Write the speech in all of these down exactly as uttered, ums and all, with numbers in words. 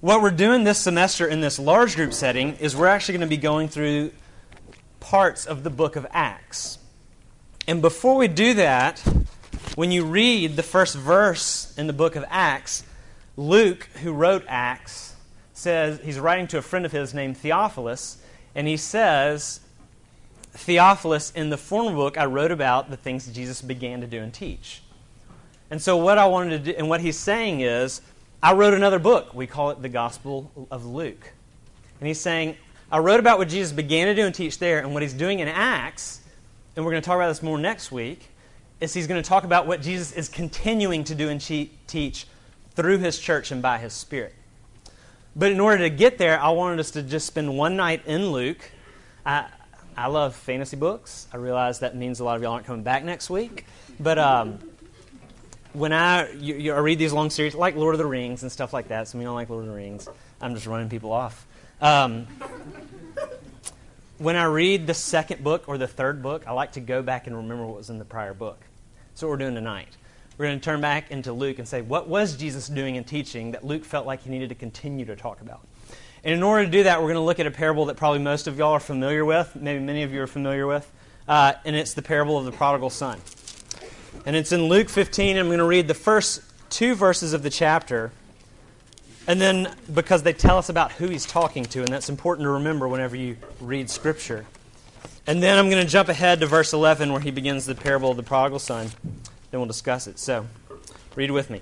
What we're doing this semester in this large group setting is we're actually going to be going through parts of the book of Acts. And before we do that, when you read the first verse in the book of Acts, Luke, who wrote Acts, says he's writing to a friend of his named Theophilus, and he says, Theophilus, in the former book, I wrote about the things that Jesus began to do and teach. And so what I wanted to do, and what he's saying is, I wrote another book. We call it the Gospel of Luke. And he's saying, I wrote about what Jesus began to do and teach there, and what he's doing in Acts, and we're going to talk about this more next week, is he's going to talk about what Jesus is continuing to do and teach through his church and by his Spirit. But in order to get there, I wanted us to just spend one night in Luke. I, I love fantasy books. I realize that means a lot of y'all aren't coming back next week. But um, when I, you, you, I read these long series, like Lord of the Rings and stuff like that, some of y'all like Lord of the Rings. I'm just running people off. Um, when I read the second book or the third book, I like to go back and remember what was in the prior book. That's what we're doing tonight. We're going to turn back into Luke and say, what was Jesus doing and teaching that Luke felt like he needed to continue to talk about? And in order to do that, we're going to look at a parable that probably most of y'all are familiar with, maybe many of you are familiar with, uh, and it's the parable of the prodigal son. And it's in Luke fifteen, and I'm going to read the first two verses of the chapter, and then because they tell us about who he's talking to, and that's important to remember whenever you read Scripture. And then I'm going to jump ahead to verse eleven, where he begins the parable of the prodigal son. Then we'll discuss it. So, read with me.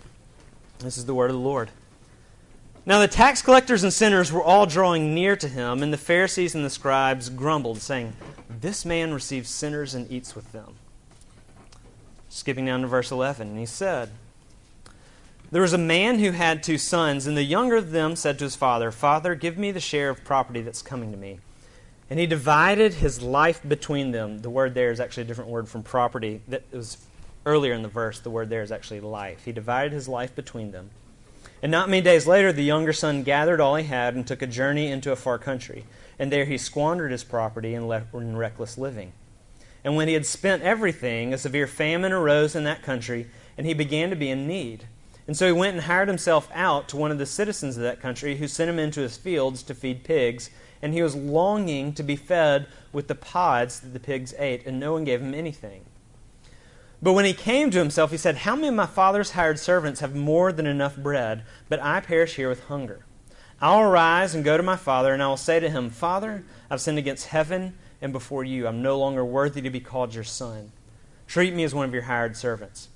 This is the word of the Lord. Now the tax collectors and sinners were all drawing near to him, and the Pharisees and the scribes grumbled, saying, This man receives sinners and eats with them. Skipping down to verse eleven, and he said, There was a man who had two sons, and the younger of them said to his father, Father, give me the share of property that's coming to me. And he divided his life between them. The word there is actually a different word from property. That was earlier in the verse. The word there is actually life. He divided his life between them. And not many days later, the younger son gathered all he had and took a journey into a far country. And there he squandered his property in, le- in reckless living. And when he had spent everything, a severe famine arose in that country, and he began to be in need. And so he went and hired himself out to one of the citizens of that country, who sent him into his fields to feed pigs. And he was longing to be fed with the pods that the pigs ate, and no one gave him anything. But when he came to himself, he said, How many of my father's hired servants have more than enough bread, but I perish here with hunger? I'll arise and go to my father, and I will say to him, Father, I've sinned against heaven and before you. I'm no longer worthy to be called your son. Treat me as one of your hired servants.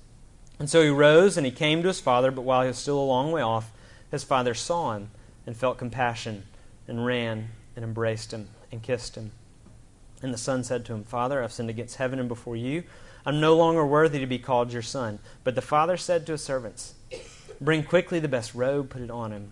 And so he rose and he came to his father, but while he was still a long way off, his father saw him and felt compassion and ran and embraced him and kissed him. And the son said to him, Father, I've sinned against heaven and before you. I'm no longer worthy to be called your son. But the father said to his servants, Bring quickly the best robe, put it on him.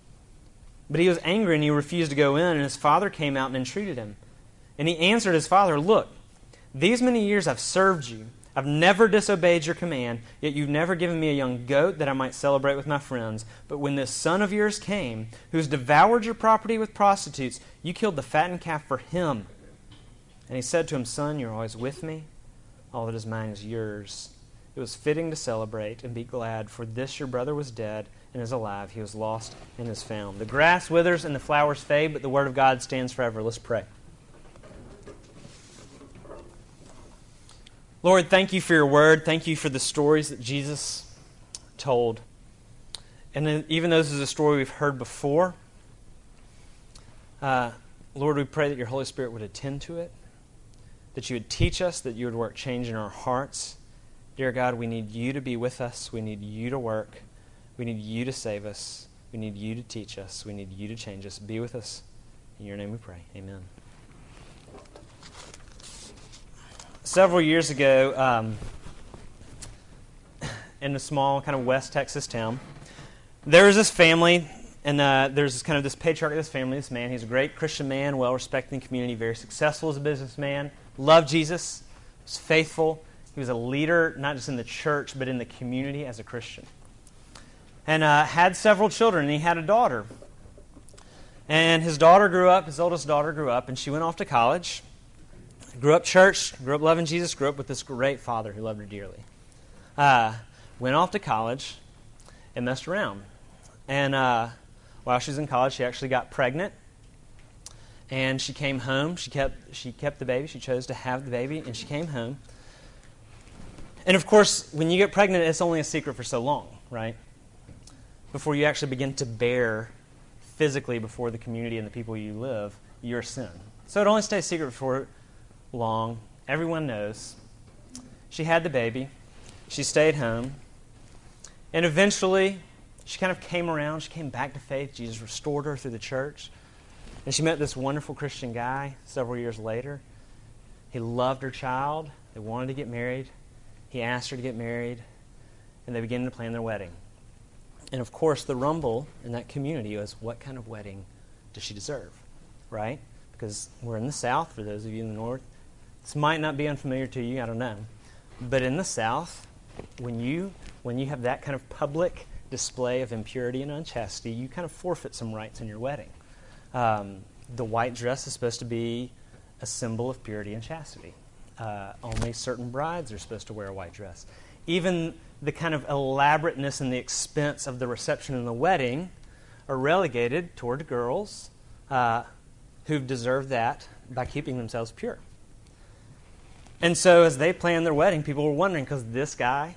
But he was angry, and he refused to go in, and his father came out and entreated him. And he answered his father, Look, these many years I've served you. I've never disobeyed your command, yet you've never given me a young goat that I might celebrate with my friends. But when this son of yours came, who's devoured your property with prostitutes, you killed the fattened calf for him. And he said to him, Son, you're always with me. All that is mine is yours. It was fitting to celebrate and be glad, for this your brother was dead and is alive. He was lost and is found. The grass withers and the flowers fade, but the word of God stands forever. Let's pray. Lord, thank you for your word. Thank you for the stories that Jesus told. And then, even though this is a story we've heard before, uh, Lord, we pray that your Holy Spirit would attend to it, that you would teach us, that you would work change in our hearts. Dear God, we need you to be with us. We need you to work. We need you to save us. We need you to teach us. We need you to change us. Be with us. In your name we pray. Amen. Several years ago, um, in a small kind of West Texas town, there was this family And uh, there's kind of this patriarch of this family, this man. He's a great Christian man, well-respected in the community, very successful as a businessman, loved Jesus, was faithful. He was a leader, not just in the church, but in the community as a Christian. And uh, had several children, and he had a daughter. And his daughter grew up, his oldest daughter grew up, and she went off to college, grew up church, grew up loving Jesus, grew up with this great father who loved her dearly. Uh, went off to college and messed around. And uh, while she was in college, she actually got pregnant. And she came home. She kept she kept the baby. She chose to have the baby, and she came home. And, of course, when you get pregnant, it's only a secret for so long, right? Before you actually begin to bear physically before the community and the people you live, your sin. So it only stays secret for long. Everyone knows. She had the baby. She stayed home. And eventually, she kind of came around. She came back to faith. Jesus restored her through the church. And she met this wonderful Christian guy several years later. He loved her child. They wanted to get married. He asked her to get married, and they began to plan their wedding. And, of course, the rumble in that community was, what kind of wedding does she deserve, right? Because we're in the South, for those of you in the North. This might not be unfamiliar to you, I don't know. But in the South, when you when you have that kind of public display of impurity and unchastity, you kind of forfeit some rights in your wedding. Um, the white dress is supposed to be a symbol of purity and chastity. Uh, only certain brides are supposed to wear a white dress. Even the kind of elaborateness and the expense of the reception and the wedding are relegated toward girls uh, who've deserved that by keeping themselves pure. And so as they planned their wedding, people were wondering, because this guy,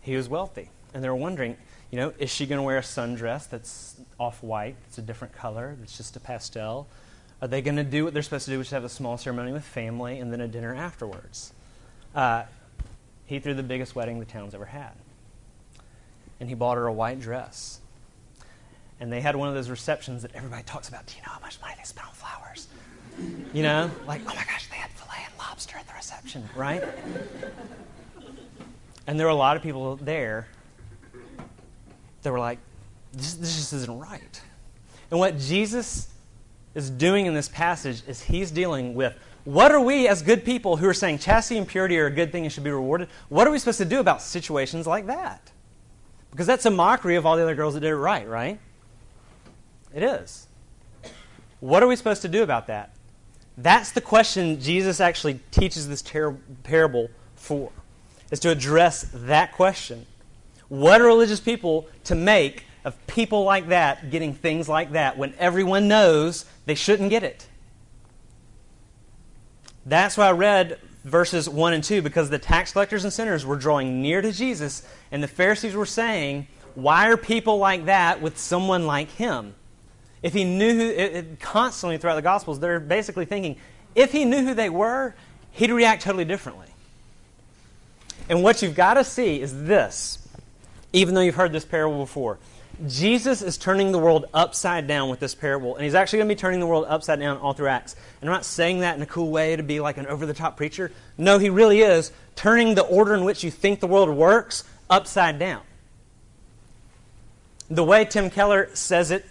he was wealthy. And they were wondering, you know, is she going to wear a sundress that's off-white, that's a different color, that's just a pastel? Are they going to do what they're supposed to do, which is have a small ceremony with family and then a dinner afterwards? Uh, he threw the biggest wedding the town's ever had. And he bought her a white dress. And they had one of those receptions that everybody talks about. Do you know how much money they spent on flowers? You know? Like, oh my gosh, they had filet and lobster at the reception, right? And there were a lot of people there that were like, this, this just isn't right. And what Jesus is doing in this passage is he's dealing with, what are we as good people who are saying chastity and purity are a good thing and should be rewarded, what are we supposed to do about situations like that? Because that's a mockery of all the other girls that did it right, right? It is. What are we supposed to do about that? That's the question Jesus actually teaches this ter- parable for, is to address that question. What are religious people to make of people like that getting things like that when everyone knows they shouldn't get it? That's why I read verses one and two, because the tax collectors and sinners were drawing near to Jesus, and the Pharisees were saying, why are people like that with someone like him? If he knew who, it, it, constantly throughout the Gospels, they're basically thinking, if he knew who they were, he'd react totally differently. And what you've got to see is this, even though you've heard this parable before, Jesus is turning the world upside down with this parable, and he's actually going to be turning the world upside down all through Acts. And I'm not saying that in a cool way to be like an over-the-top preacher. No, he really is turning the order in which you think the world works upside down. The way Tim Keller says it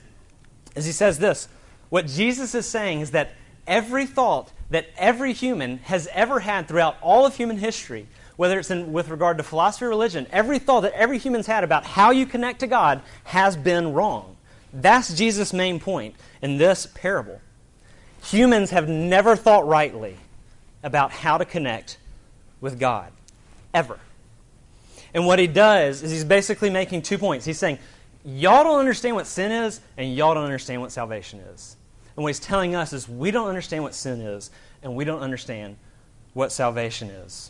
is he says this. What Jesus is saying is that every thought that every human has ever had throughout all of human history, whether it's in, with regard to philosophy or religion, every thought that every human's had about how you connect to God has been wrong. That's Jesus' main point in this parable. Humans have never thought rightly about how to connect with God, ever. And what he does is he's basically making two points. He's saying, y'all don't understand what sin is, and y'all don't understand what salvation is. And what he's telling us is we don't understand what sin is, and we don't understand what salvation is.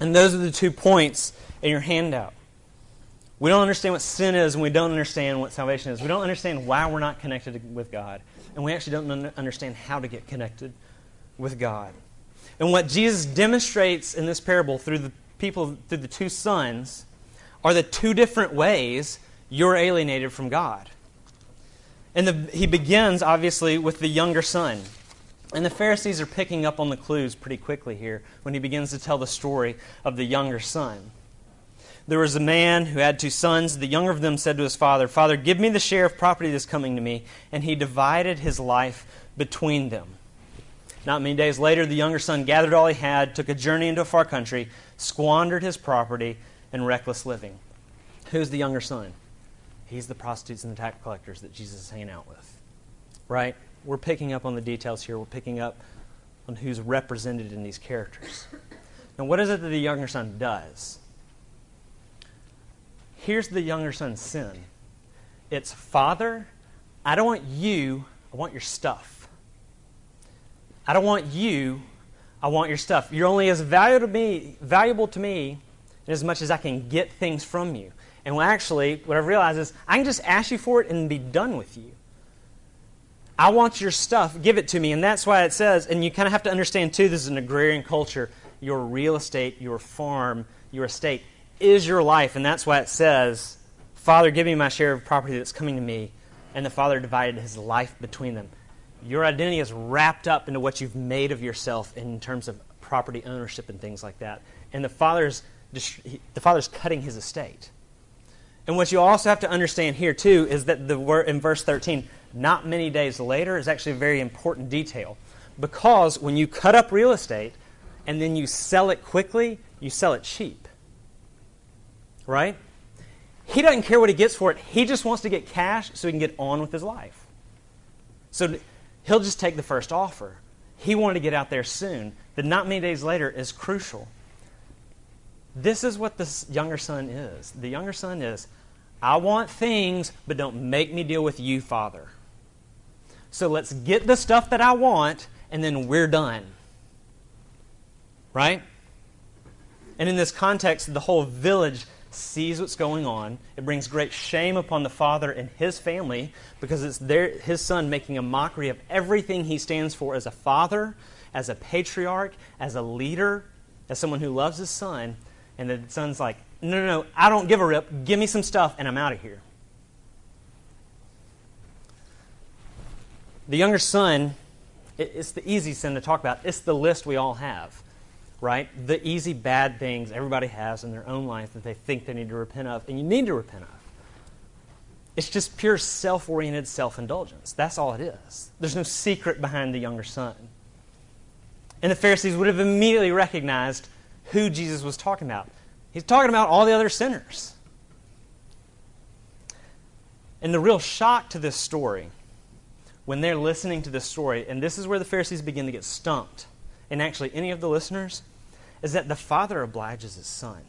And those are the two points in your handout. We don't understand what sin is, and we don't understand what salvation is. We don't understand why we're not connected with God. And we actually don't understand how to get connected with God. And what Jesus demonstrates in this parable through the people, through the two sons, are the two different ways you're alienated from God. And the, he begins, obviously, with the younger son. And the Pharisees are picking up on the clues pretty quickly here when he begins to tell the story of the younger son. there was a man who had two sons. The younger of them said to his father, "Father, give me the share of property that's coming to me." And he divided his life between them. Not many days later, the younger son gathered all he had, took a journey into a far country, squandered his property in reckless living. Who's the younger son? He's the prostitutes and the tax collectors that Jesus is hanging out with. Right? We're picking up on the details here. We're picking up on who's represented in these characters. Now, what is it that the younger son does? Here's the younger son's sin. It's, "Father, I don't want you, I want your stuff. I don't want you, I want your stuff. You're only as valuable to me, valuable to me in as much as I can get things from you. And well, actually, what I've realized is I can just ask you for it and be done with you. I want your stuff, give it to me." And that's why it says, and you kind of have to understand too, this is an agrarian culture, your real estate, your farm, your estate is your life. And that's why it says, "Father, give me my share of property that's coming to me." And the father divided his life between them. Your identity is wrapped up into what you've made of yourself in terms of property ownership and things like that. And the father's the father's cutting his estate. And what you also have to understand here too is that the word in verse thirteen, "not many days later," is actually a very important detail, because when you cut up real estate and then you sell it quickly, you sell it cheap. Right? He doesn't care what he gets for it. He just wants to get cash so he can get on with his life. So he'll just take the first offer. He wanted to get out there soon. The "not many days later" is crucial. This is what this younger son is. The younger son is, "I want things, but don't make me deal with you, Father. So let's get the stuff that I want, and then we're done." Right? And in this context, the whole village sees what's going on. It brings great shame upon the father and his family, because it's their, his son making a mockery of everything he stands for as a father, as a patriarch, as a leader, as someone who loves his son. And the son's like, no, no, no, "I don't give a rip. Give me some stuff and I'm out of here." The younger son, it, it's the easy sin to talk about. It's the list we all have. Right? The easy bad things everybody has in their own life that they think they need to repent of, and you need to repent of. It's just pure self-oriented self-indulgence. That's all it is. There's no secret behind the younger son. And the Pharisees would have immediately recognized who Jesus was talking about. He's talking about all the other sinners. And the real shock to this story, when they're listening to this story, and this is where the Pharisees begin to get stumped, and actually any of the listeners, is that the father obliges his son.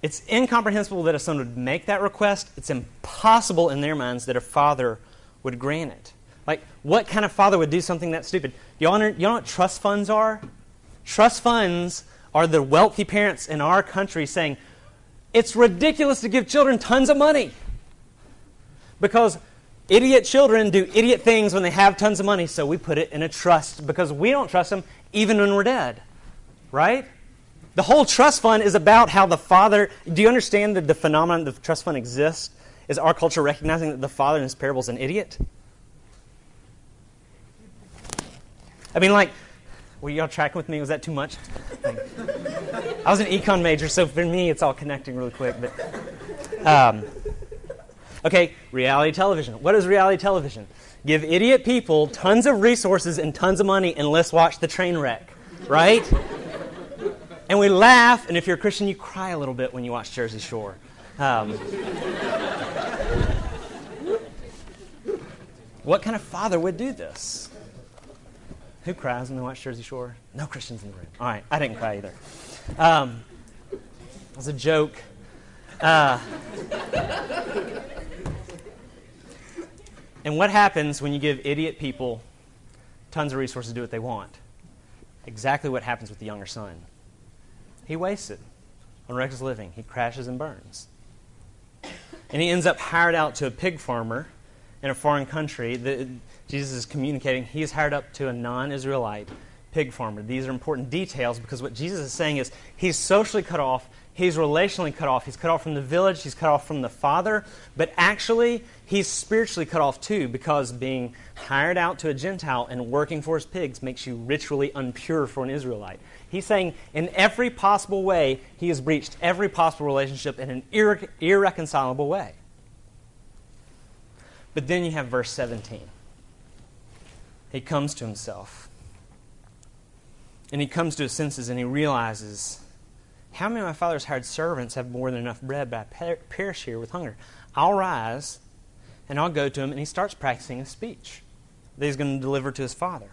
It's incomprehensible that a son would make that request. It's impossible in their minds that a father would grant it. Like, what kind of father would do something that stupid? Y'all know, y'all know what trust funds are? Trust funds are the wealthy parents in our country saying, it's ridiculous to give children tons of money, because idiot children do idiot things when they have tons of money, so we put it in a trust because we don't trust them even when we're dead, right? The whole trust fund is about how the father... Do you understand that the phenomenon the trust fund exists is our culture recognizing that the father in this parable is an idiot? I mean, like, were y'all tracking with me? Was that too much? I was an econ major, so for me it's all connecting really quick, but... Um, Okay, reality television. What is reality television? Give idiot people tons of resources and tons of money and let's watch the train wreck, right? And we laugh, and if you're a Christian, you cry a little bit when you watch Jersey Shore. Um, what kind of father would do this? Who cries when they watch Jersey Shore? No Christians in the room. All right, I didn't cry either. Um, it was a joke. Uh... And what happens when you give idiot people tons of resources to do what they want? Exactly what happens with the younger son. He wastes it on reckless living. He crashes and burns. And he ends up hired out to a pig farmer in a foreign country. The, Jesus is communicating. He is hired up to a non-Israelite pig farmer. These are important details because what Jesus is saying is he's socially cut off. He's relationally cut off. He's cut off from the village. He's cut off from the Father. But actually, he's spiritually cut off too, because being hired out to a Gentile and working for his pigs makes you ritually impure for an Israelite. He's saying in every possible way, he has breached every possible relationship in an irre- irreconcilable way. But then you have verse seventeen. He comes to himself. And he comes to his senses and he realizes, how many of my father's hired servants have more than enough bread, but I perish here with hunger? I'll rise and I'll go to him. And he starts practicing his speech that he's going to deliver to his father.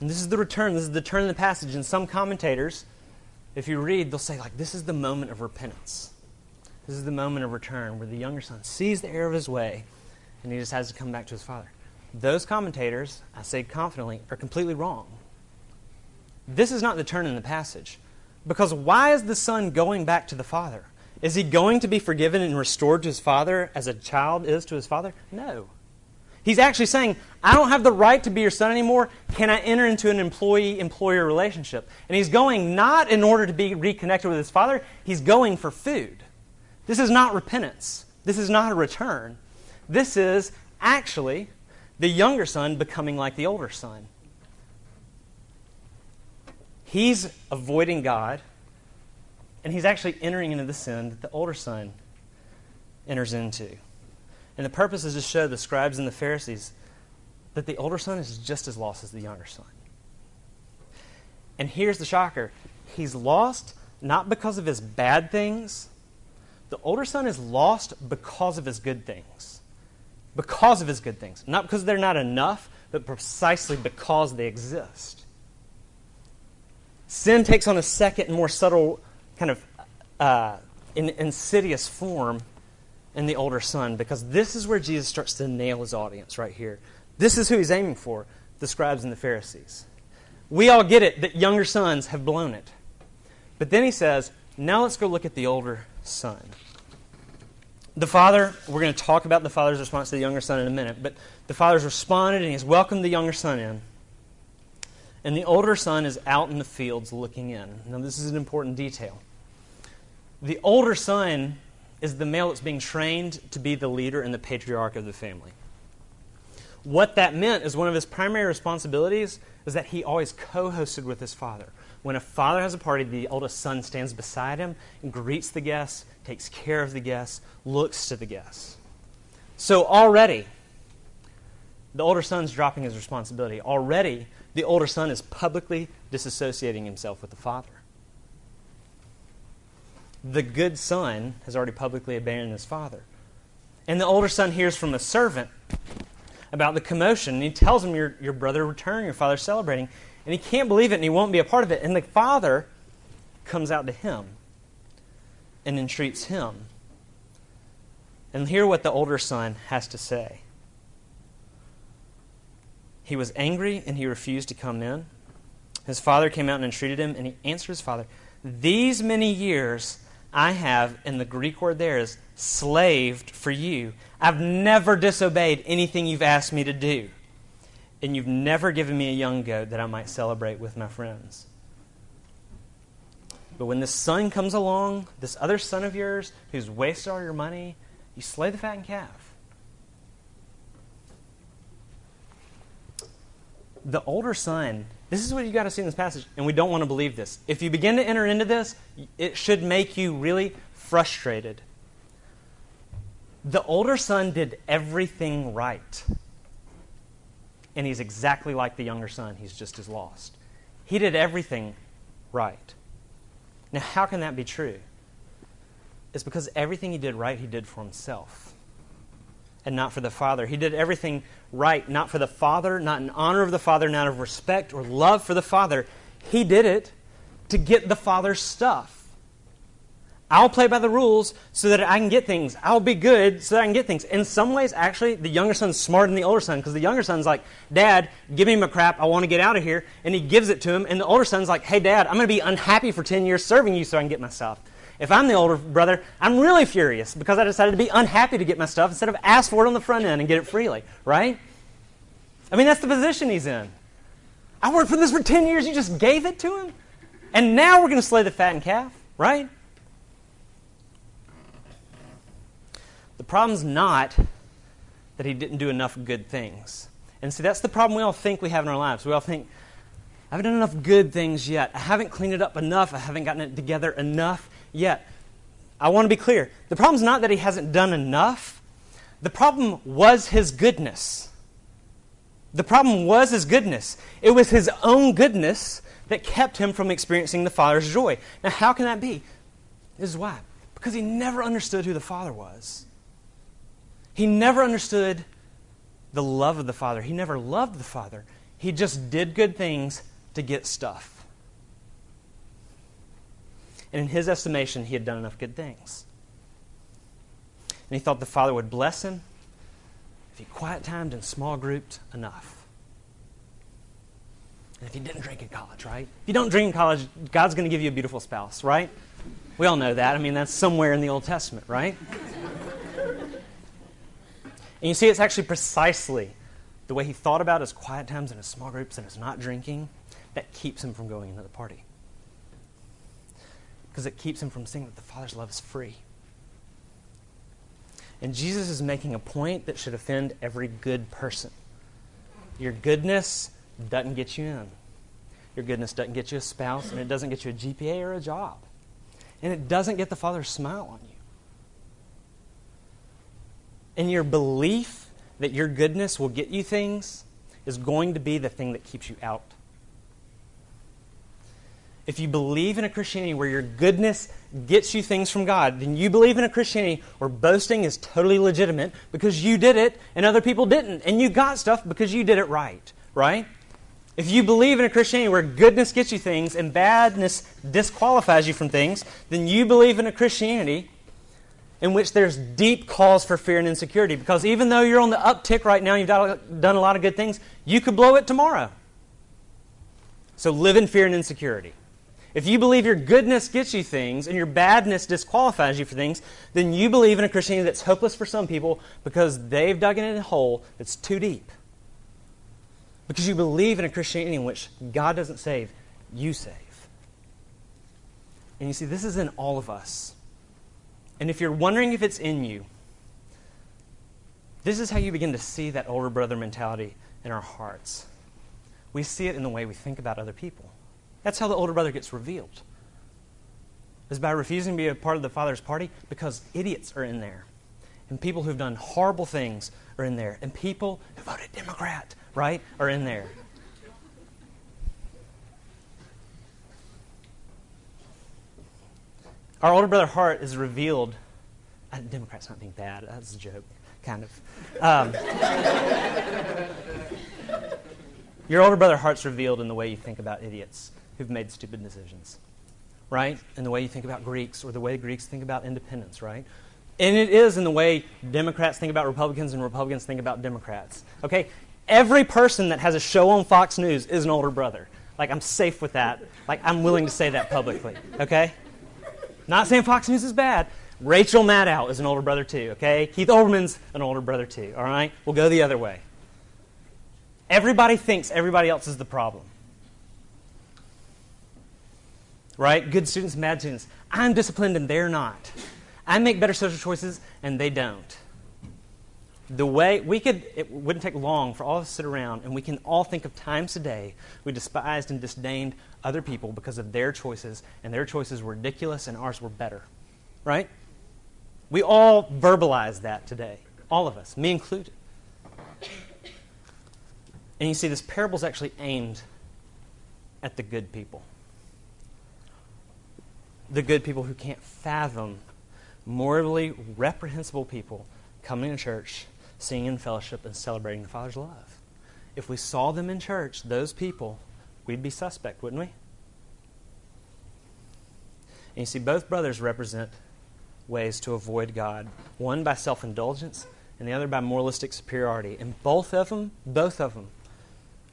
And this is the return. This is the turn of the passage. And some commentators, if you read, they'll say, like, this is the moment of repentance. This is the moment of return where the younger son sees the error of his way and he decides to come back to his father. Those commentators, I say confidently, are completely wrong. This is not the turn in the passage. Because why is the son going back to the father? Is he going to be forgiven and restored to his father as a child is to his father? No. He's actually saying, I don't have the right to be your son anymore. Can I enter into an employee-employer relationship? And he's going not in order to be reconnected with his father. He's going for food. This is not repentance. This is not a return. This is actually the younger son becoming like the older son. He's avoiding God, and he's actually entering into the sin that the older son enters into. And the purpose is to show the scribes and the Pharisees that the older son is just as lost as the younger son. And here's the shocker. He's lost not because of his bad things. The older son is lost because of his good things. Because of his good things. Not because they're not enough, but precisely because they exist. Sin takes on a second and more subtle kind of uh, in, insidious form in the older son, because this is where Jesus starts to nail his audience right here. This is who he's aiming for, the scribes and the Pharisees. We all get it that younger sons have blown it. But then he says, now let's go look at the older son. The father, we're going to talk about the father's response to the younger son in a minute, but the father's responded and he's welcomed the younger son in. And the older son is out in the fields looking in. Now, this is an important detail. The older son is the male that's being trained to be the leader and the patriarch of the family. What that meant is one of his primary responsibilities is that he always co-hosted with his father. When a father has a party, the oldest son stands beside him and greets the guests, takes care of the guests, looks to the guests. So already, the older son's dropping his responsibility. Already, the older son is publicly disassociating himself with the father. The good son has already publicly abandoned his father. And the older son hears from a servant about the commotion, and he tells him, your, your brother returned, your father's celebrating. And he can't believe it, and he won't be a part of it. And the father comes out to him and entreats him. And hear what the older son has to say. He was angry and he refused to come in. His father came out and entreated him, and he answered his father, these many years I have, and the Greek word there is slaved for you. I've never disobeyed anything you've asked me to do. And you've never given me a young goat that I might celebrate with my friends. But when this son comes along, this other son of yours who's wasted all your money, you slay the fattened calf. The older son, this is what you got to see in this passage, and we don't want to believe this. If you begin to enter into this, it should make you really frustrated. The older son did everything right, and he's exactly like the younger son. He's just as lost. He did everything right. Now, how can that be true? It's because everything he did right, he did for himself. And not for the father. He did everything right, not for the father, not in honor of the father, not of respect or love for the father. He did it to get the father's stuff. I'll play by the rules so that I can get things. I'll be good so that I can get things. In some ways, actually, the younger son's smarter than the older son, because the younger son's like, Dad, give me my crap. I want to get out of here. And he gives it to him. And the older son's like, hey, Dad, I'm going to be unhappy for ten years serving you so I can get my stuff. If I'm the older brother, I'm really furious because I decided to be unhappy to get my stuff instead of ask for it on the front end and get it freely, right? I mean, that's the position he's in. I worked for this for ten years. You just gave it to him? And now we're going to slay the fattened calf, right? The problem's not that he didn't do enough good things. And see, that's the problem we all think we have in our lives. We all think, I haven't done enough good things yet. I haven't cleaned it up enough. I haven't gotten it together enough yet. I want to be clear. The problem's not that he hasn't done enough. The problem was his goodness. The problem was his goodness. It was his own goodness that kept him from experiencing the Father's joy. Now, how can that be? This is why. Because he never understood who the Father was. He never understood the love of the Father. He never loved the Father. He just did good things to get stuff. And in his estimation, he had done enough good things. And he thought the Father would bless him if he quiet-timed and small-grouped enough. And if you didn't drink in college, right? If you don't drink in college, God's going to give you a beautiful spouse, right? We all know that. I mean, that's somewhere in the Old Testament, right? And you see, it's actually precisely the way he thought about his quiet times and his small groups and his not drinking that keeps him from going into the party. Because it keeps him from seeing that the Father's love is free. And Jesus is making a point that should offend every good person. Your goodness doesn't get you in. Your goodness doesn't get you a spouse, and it doesn't get you a G P A or a job. And it doesn't get the Father's smile on you. And your belief that your goodness will get you things is going to be the thing that keeps you out. If you believe in a Christianity where your goodness gets you things from God, then you believe in a Christianity where boasting is totally legitimate because you did it and other people didn't. And you got stuff because you did it right, right? If you believe in a Christianity where goodness gets you things and badness disqualifies you from things, then you believe in a Christianity in which there's deep cause for fear and insecurity. Because even though you're on the uptick right now, you've done a lot of good things, you could blow it tomorrow. So live in fear and insecurity. If you believe your goodness gets you things and your badness disqualifies you for things, then you believe in a Christianity that's hopeless for some people because they've dug in a hole that's too deep. Because you believe in a Christianity in which God doesn't save, you save. And you see, this is in all of us. And if you're wondering if it's in you, this is how you begin to see that older brother mentality in our hearts. We see it in the way we think about other people. That's how the older brother gets revealed. Is by refusing to be a part of the Father's party because idiots are in there. And people who've done horrible things are in there. And people who voted Democrat, right, are in there. Our older brother heart is revealed. Uh, Democrats not being bad. That's a joke, kind of. Um, your older brother heart's revealed in the way you think about idiots who've made stupid decisions, right? In the way you think about Greeks or the way Greeks think about independence, right? And it is in the way Democrats think about Republicans and Republicans think about Democrats, okay? Every person that has a show on Fox News is an older brother. Like, I'm safe with that. Like, I'm willing to say that publicly, okay? Not saying Fox News is bad. Rachel Maddow is an older brother too, okay? Keith Olbermann's an older brother too, all right? We'll go the other way. Everybody thinks everybody else is the problem. Right? Good students, bad students. I'm disciplined and they're not. I make better social choices and they don't. The way we could, it wouldn't take long for all of us to sit around and we can all think of times today we despised and disdained other people because of their choices, and their choices were ridiculous and ours were better, right? We all verbalize that today, all of us, me included. And you see, this parable is actually aimed at the good people. The good people who can't fathom morally reprehensible people coming to church, singing in fellowship, and celebrating the Father's love. If we saw them in church, those people, we'd be suspect, wouldn't we? And you see, both brothers represent ways to avoid God. One by self-indulgence, and the other by moralistic superiority. And both of them, both of them,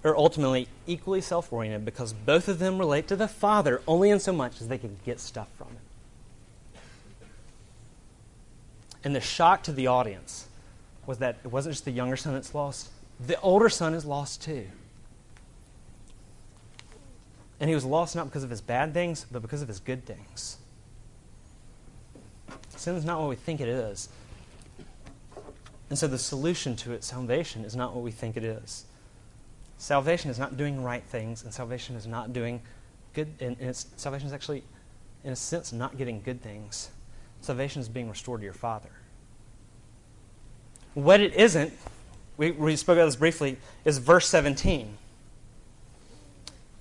are ultimately equally self-oriented because both of them relate to the Father only in so much as they can get stuff from Him. And the shock to the audience was that it wasn't just the younger son that's lost. The older son is lost too. And he was lost not because of his bad things, but because of his good things. Sin is not what we think it is. And so the solution to it, salvation, is not what we think it is. Salvation is not doing right things, and salvation is not doing good, and, and it's, salvation is actually, in a sense, not getting good things. Salvation is being restored to your Father. What it isn't, we, we spoke about this briefly, is verse seventeen.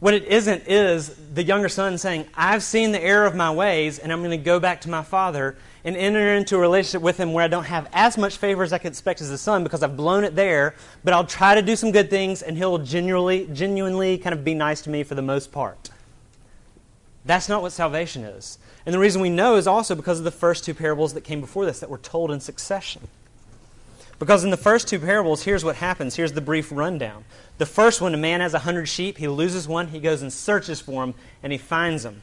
What it isn't is the younger son saying, I've seen the error of my ways, and I'm going to go back to my father and enter into a relationship with him where I don't have as much favor as I could expect as a son because I've blown it there, but I'll try to do some good things, and he'll genuinely, genuinely kind of be nice to me for the most part. That's not what salvation is. And the reason we know is also because of the first two parables that came before this that were told in succession. Because in the first two parables, here's what happens. Here's the brief rundown. The first one, a man has a hundred sheep. He loses one. He goes and searches for them, and he finds them.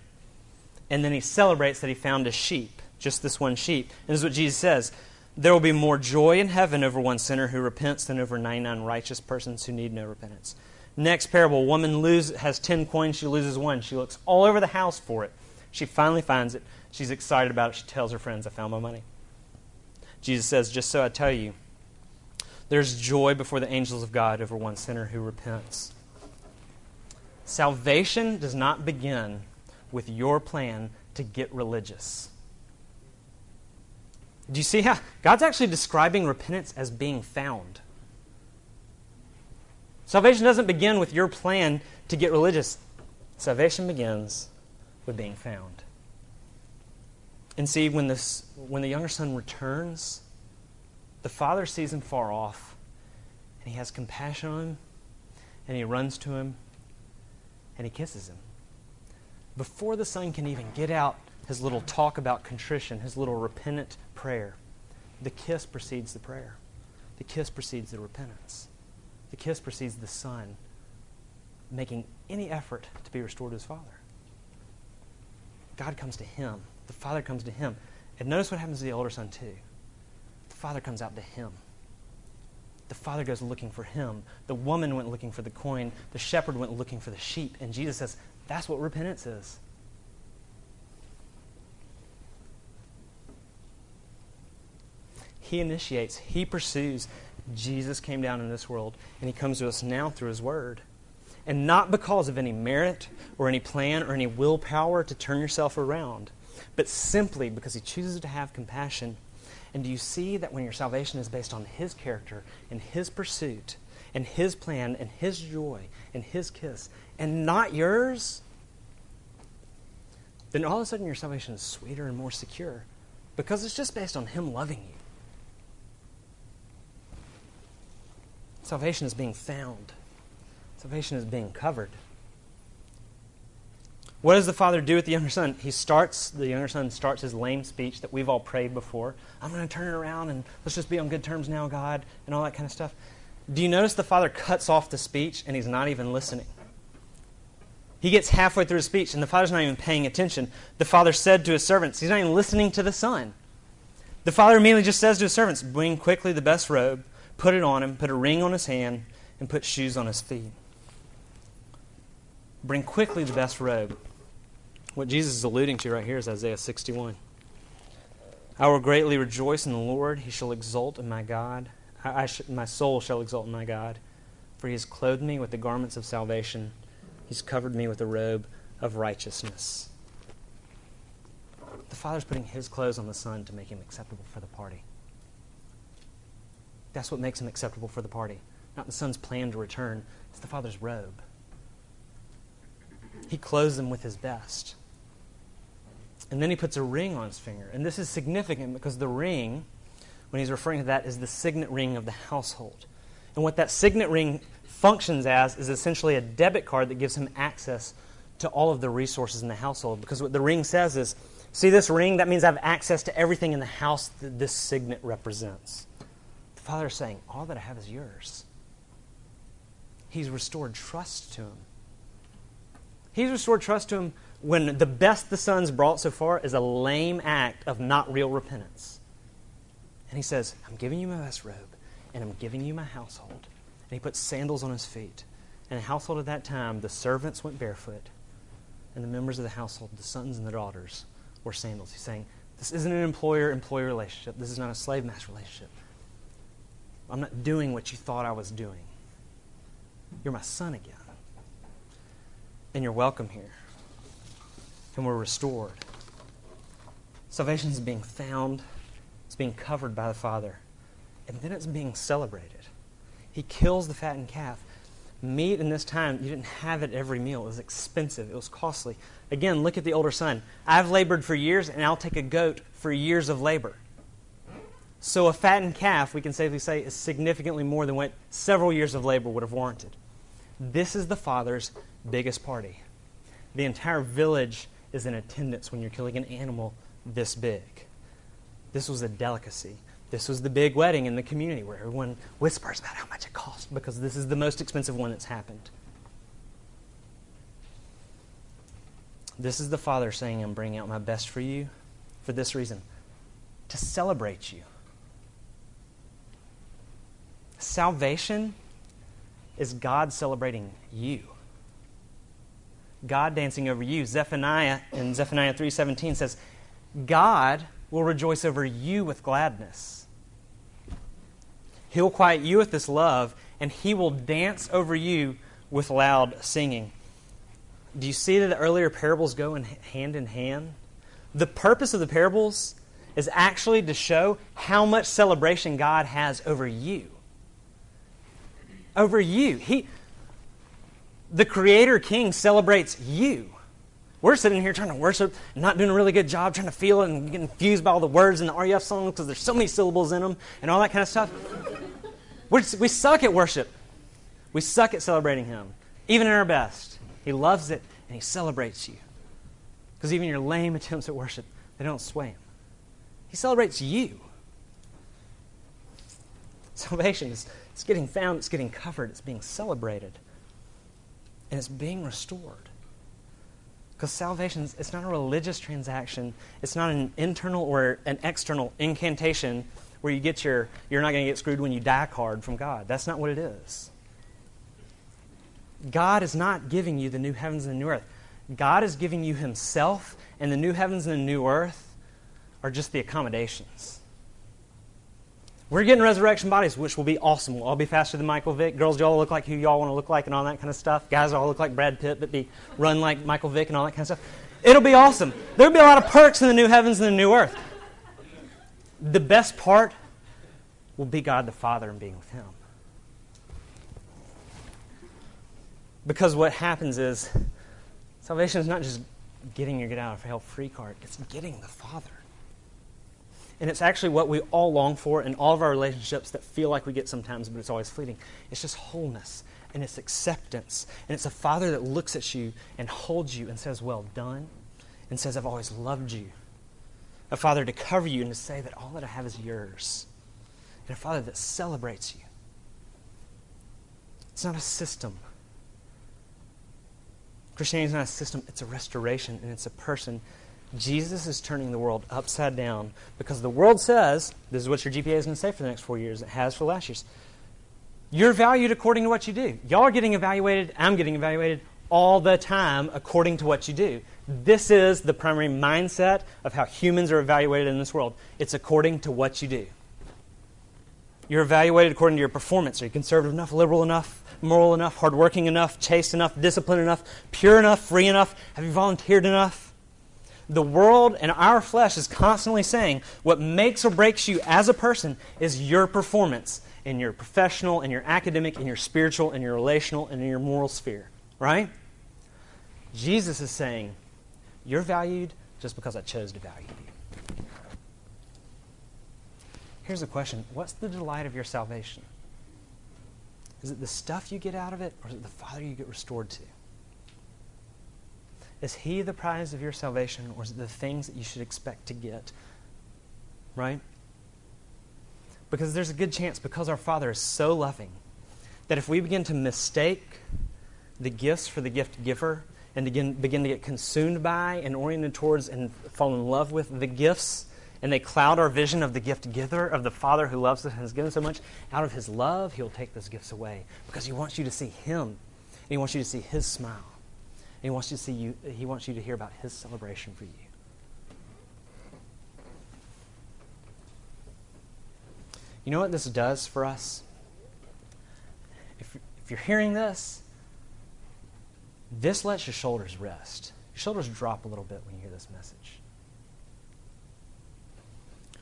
And then he celebrates that he found a sheep, just this one sheep. And this is what Jesus says. There will be more joy in heaven over one sinner who repents than over ninety-nine righteous persons who need no repentance. Next parable, woman lose, has ten coins. She loses one. She looks all over the house for it. She finally finds it. She's excited about it. She tells her friends, I found my money. Jesus says, just so I tell you, there's joy before the angels of God over one sinner who repents. Salvation does not begin with your plan to get religious. Do you see how God's actually describing repentance as being found? Salvation doesn't begin with your plan to get religious. Salvation begins with being found. And see, when this, when the younger son returns, the father sees him far off, and he has compassion on him, and he runs to him, and he kisses him. Before the son can even get out his little talk about contrition, his little repentant prayer, the kiss precedes the prayer. The kiss precedes the repentance. The kiss precedes the son making any effort to be restored to his father. God comes to him. The father comes to him. And notice what happens to the older son too. The father comes out to him. The father goes looking for him. The woman went looking for the coin. The shepherd went looking for the sheep. And Jesus says, that's what repentance is. He initiates. He pursues. Jesus came down in this world, and he comes to us now through his word. And not because of any merit or any plan or any willpower to turn yourself around, but simply because he chooses to have compassion. And do you see that when your salvation is based on his character and his pursuit and his plan and his joy and his kiss and not yours, then all of a sudden your salvation is sweeter and more secure because it's just based on him loving you. Salvation is being found. Salvation is being covered. What does the father do with the younger son? He starts, the younger son starts his lame speech that we've all prayed before. I'm going to turn it around and let's just be on good terms now, God, and all that kind of stuff. Do you notice the father cuts off the speech and he's not even listening? He gets halfway through his speech and the father's not even paying attention. The father said to his servants, he's not even listening to the son. The father immediately just says to his servants, bring quickly the best robe, put it on him, put a ring on his hand, and put shoes on his feet. Bring quickly the best robe. What Jesus is alluding to right here is Isaiah sixty-one. I will greatly rejoice in the Lord. He shall exult in my God. I, I sh- my soul shall exult in my God. For he has clothed me with the garments of salvation. He's covered me with a robe of righteousness. The Father's putting his clothes on the Son to make him acceptable for the party. That's what makes him acceptable for the party. Not the Son's plan to return. It's the Father's robe. He clothes them with his best. And then he puts a ring on his finger. And this is significant because the ring, when he's referring to that, is the signet ring of the household. And what that signet ring functions as is essentially a debit card that gives him access to all of the resources in the household. Because what the ring says is, see this ring? That means I have access to everything in the house that this signet represents. The father is saying, all that I have is yours. He's restored trust to him. He's restored trust to him when the best the son's brought so far is a lame act of not real repentance. And he says, I'm giving you my best robe, and I'm giving you my household. And he puts sandals on his feet. And the household at that time, the servants went barefoot, and the members of the household, the sons and the daughters, wore sandals. He's saying, this isn't an employer-employee relationship. This is not a slave-master relationship. I'm not doing what you thought I was doing. You're my son again. And you're welcome here. And we're restored. Salvation is being found. It's being covered by the Father. And then it's being celebrated. He kills the fattened calf. Meat in this time, you didn't have it every meal. It was expensive. It was costly. Again, look at the older son. I've labored for years, and I'll take a goat for years of labor. So a fattened calf, we can safely say, is significantly more than what several years of labor would have warranted. This is the Father's biggest party. The entire village is in attendance when you're killing an animal this big. This was a delicacy. This was the big wedding in the community where everyone whispers about how much it cost because this is the most expensive one that's happened. This is the Father saying, I'm bringing out my best for you for this reason, to celebrate you. Salvation is God celebrating you. God dancing over you. Zephaniah in Zephaniah three seventeen says, God will rejoice over you with gladness. He'll quiet you with this love, and he will dance over you with loud singing. Do you see that the earlier parables go in hand in hand? The purpose of the parables is actually to show how much celebration God has over you. Over you. He, the Creator King celebrates you. We're sitting here trying to worship, not doing a really good job, trying to feel it and getting confused by all the words in the R U F songs because there's so many syllables in them and all that kind of stuff. We're just, we suck at worship. We suck at celebrating Him, even in our best. He loves it and He celebrates you. Because even your lame attempts at worship, they don't sway Him. He celebrates you. Salvation is it's getting found, it's getting covered, it's being celebrated, and it's being restored. Because salvation, it's not a religious transaction. It's not an internal or an external incantation where you get your you're not going to get screwed when you die card from God. That's not what it is. God is not giving you the new heavens and the new earth. God is giving you himself, and the new heavens and the new earth are just the accommodations. We're getting resurrection bodies, which will be awesome. We'll all be faster than Michael Vick. Girls, y'all look like who y'all want to look like and all that kind of stuff. Guys, all look like Brad Pitt, but be run like Michael Vick and all that kind of stuff. It'll be awesome. There'll be a lot of perks in the new heavens and the new earth. The best part will be God the Father and being with Him. Because what happens is salvation is not just getting your get-out-of-hell-free card. It's getting the Father. And it's actually what we all long for in all of our relationships that feel like we get sometimes, but it's always fleeting. It's just wholeness, and it's acceptance. And it's a Father that looks at you and holds you and says, well done, and says, I've always loved you. A Father to cover you and to say that all that I have is yours. And a Father that celebrates you. It's not a system. Christianity is not a system. It's a restoration, and it's a person. Jesus is turning the world upside down because the world says, this is what your G P A is going to say for the next four years. It has for last year's. You're valued according to what you do. Y'all are getting evaluated. I'm getting evaluated all the time according to what you do. This is the primary mindset of how humans are evaluated in this world. It's according to what you do. You're evaluated according to your performance. Are you conservative enough, liberal enough, moral enough, hardworking enough, chaste enough, disciplined enough, pure enough, free enough? Have you volunteered enough? The world and our flesh is constantly saying what makes or breaks you as a person is your performance in your professional, in your academic, in your spiritual, in your relational, and in your moral sphere, right? Jesus is saying, you're valued just because I chose to value you. Here's a question. What's the delight of your salvation? Is it the stuff you get out of it, or is it the Father you get restored to? Is He the prize of your salvation, or is it the things that you should expect to get? Right? Because there's a good chance, because our Father is so loving, that if we begin to mistake the gifts for the gift giver and begin, begin to get consumed by and oriented towards and fall in love with the gifts, and they cloud our vision of the gift giver, of the Father who loves us and has given so much, out of His love, He'll take those gifts away because He wants you to see Him, and He wants you to see His smile. He wants you to see you, he wants you to hear about his celebration for you. You know what this does for us? If, if you're hearing this, this lets your shoulders rest. Your shoulders drop a little bit when you hear this message.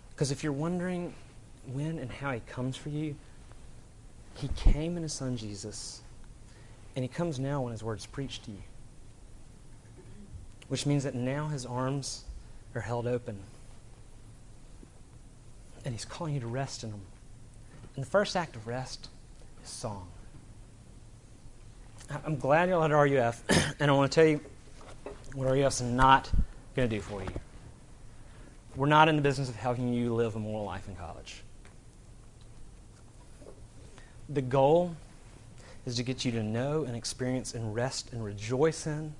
Because if you're wondering when and how he comes for you, he came in his son Jesus, and he comes now when his word's preached to you. Which means that now his arms are held open. And he's calling you to rest in him. And the first act of rest is song. I'm glad y'all had R U F, and I want to tell you what R U F's not going to do for you. We're not in the business of helping you live a moral life in college. The goal is to get you to know and experience and rest and rejoice in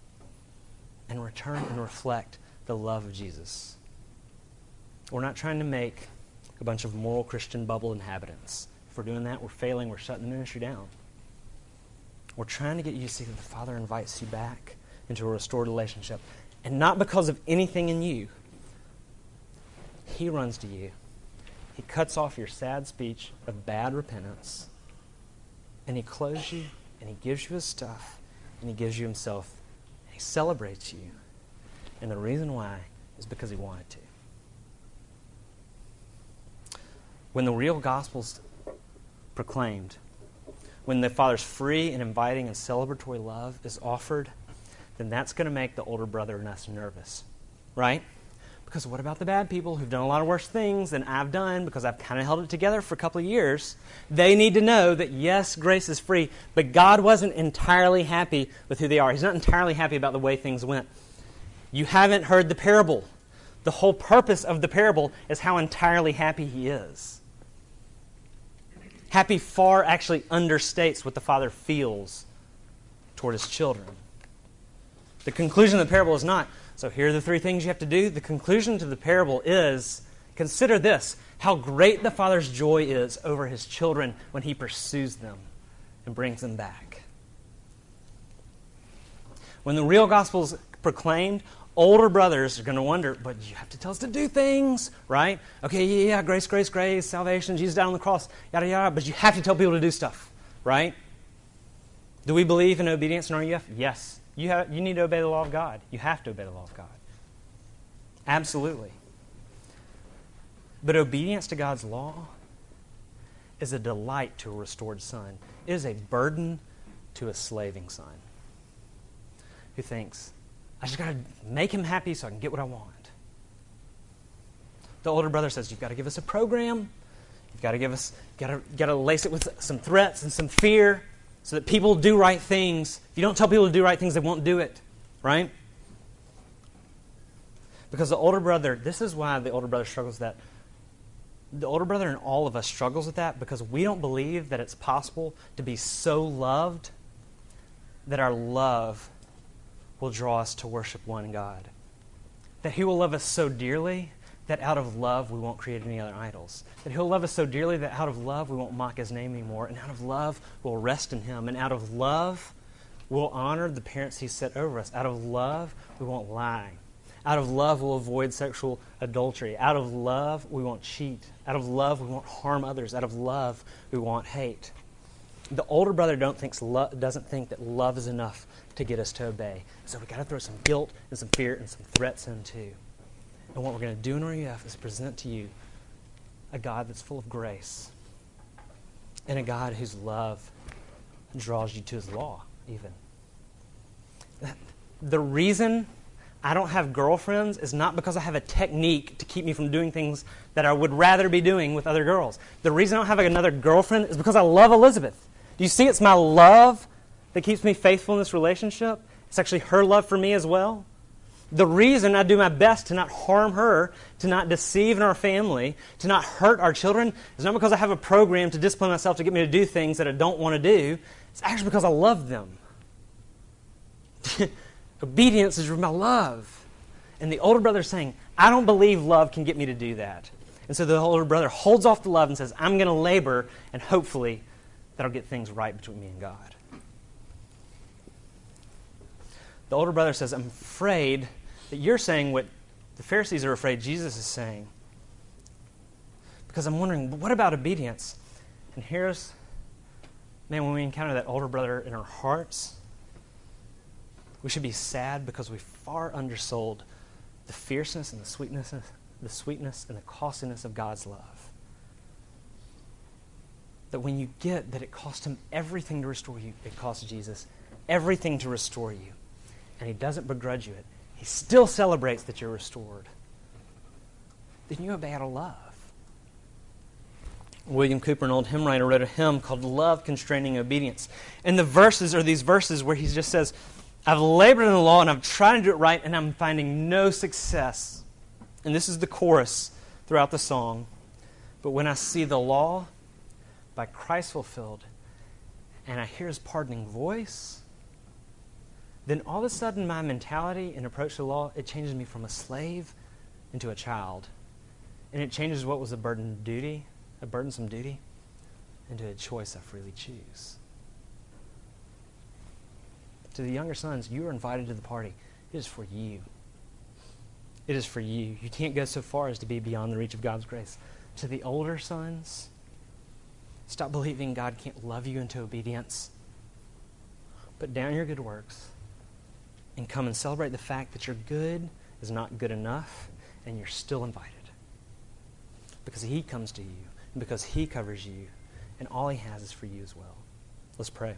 and return and reflect the love of Jesus. We're not trying to make a bunch of moral Christian bubble inhabitants. If we're doing that, we're failing, we're shutting the ministry down. We're trying to get you to see that the Father invites you back into a restored relationship. And not because of anything in you. He runs to you. He cuts off your sad speech of bad repentance. And he clothes you, and he gives you his stuff, and he gives you himself. And he celebrates you. And the reason why is because he wanted to. When the real gospel's proclaimed, when the Father's free and inviting and celebratory love is offered, then that's going to make the older brother in us nervous, right? Because what about the bad people who've done a lot of worse things than I've done because I've kind of held it together for a couple of years? They need to know that, yes, grace is free, but God wasn't entirely happy with who they are. He's not entirely happy about the way things went. You haven't heard the parable. The whole purpose of the parable is how entirely happy he is. Happy far actually understates what the Father feels toward his children. The conclusion of the parable is not, so here are the three things you have to do. The conclusion to the parable is, consider this, how great the Father's joy is over his children when he pursues them and brings them back. When the real gospel is proclaimed, older brothers are going to wonder, but you have to tell us to do things, right? Okay, yeah, yeah, grace, grace, grace, salvation, Jesus died on the cross, yada, yada, but you have to tell people to do stuff, right? Do we believe in obedience in R U F? Yes. You have, you need to obey the law of God. You have to obey the law of God. Absolutely. But obedience to God's law is a delight to a restored son. It is a burden to a slaving son who thinks, I just got to make him happy so I can get what I want. The older brother says, you've got to give us a program. You've got to give us, got to, got to lace it with some threats and some fear so that people do right things. If you don't tell people to do right things, they won't do it, right? Because the older brother, this is why the older brother struggles with that. The older brother in all of us struggles with that because we don't believe that it's possible to be so loved that our love will draw us to worship one God. That he will love us so dearly that out of love we won't create any other idols. That he'll love us so dearly that out of love we won't mock his name anymore. And out of love we'll rest in him. And out of love we'll honor the parents he set over us. Out of love we won't lie. Out of love we'll avoid sexual adultery. Out of love we won't cheat. Out of love we won't harm others. Out of love we won't hate. The older brother don't thinks lo- doesn't think that love is enough to get us to obey. So we've got to throw some guilt and some fear and some threats in too. And what we're going to do in R U F is present to you a God that's full of grace and a God whose love draws you to his law even. The reason I don't have girlfriends is not because I have a technique to keep me from doing things that I would rather be doing with other girls. The reason I don't have another girlfriend is because I love Elizabeth. Do you see it's my love that keeps me faithful in this relationship? It's actually her love for me as well. The reason I do my best to not harm her, to not deceive in our family, to not hurt our children, is not because I have a program to discipline myself to get me to do things that I don't want to do. It's actually because I love them. Obedience is my love. And the older brother is saying, I don't believe love can get me to do that. And so the older brother holds off the love and says, I'm going to labor, and hopefully that'll get things right between me and God. The older brother says, I'm afraid that you're saying what the Pharisees are afraid Jesus is saying. because I'm wondering, but what about obedience? And here's, man, when we encounter that older brother in our hearts, we should be sad because we far undersold the fierceness and the sweetness, the sweetness and the costliness of God's love. That when you get that it cost him everything to restore you, it cost Jesus everything to restore you. And he doesn't begrudge you it. He still celebrates that you're restored. Then you obey out of love. William Cooper, an old hymn writer, wrote a hymn called Love, Constraining, and Obedience. And the verses are these verses where he just says, I've labored in the law and I've tried to do it right and I'm finding no success. And this is the chorus throughout the song. But when I see the law by Christ fulfilled and I hear his pardoning voice, then all of a sudden my mentality and approach to the law, it changes me from a slave into a child. And it changes what was a burden duty, a burdensome duty, into a choice I freely choose. To the younger sons, you are invited to the party. It is for you. It is for you. You can't go so far as to be beyond the reach of God's grace. To the older sons, stop believing God can't love you into obedience. Put down your good works and come and celebrate the fact that your good is not good enough and you're still invited. Because he comes to you and because he covers you and all he has is for you as well. Let's pray.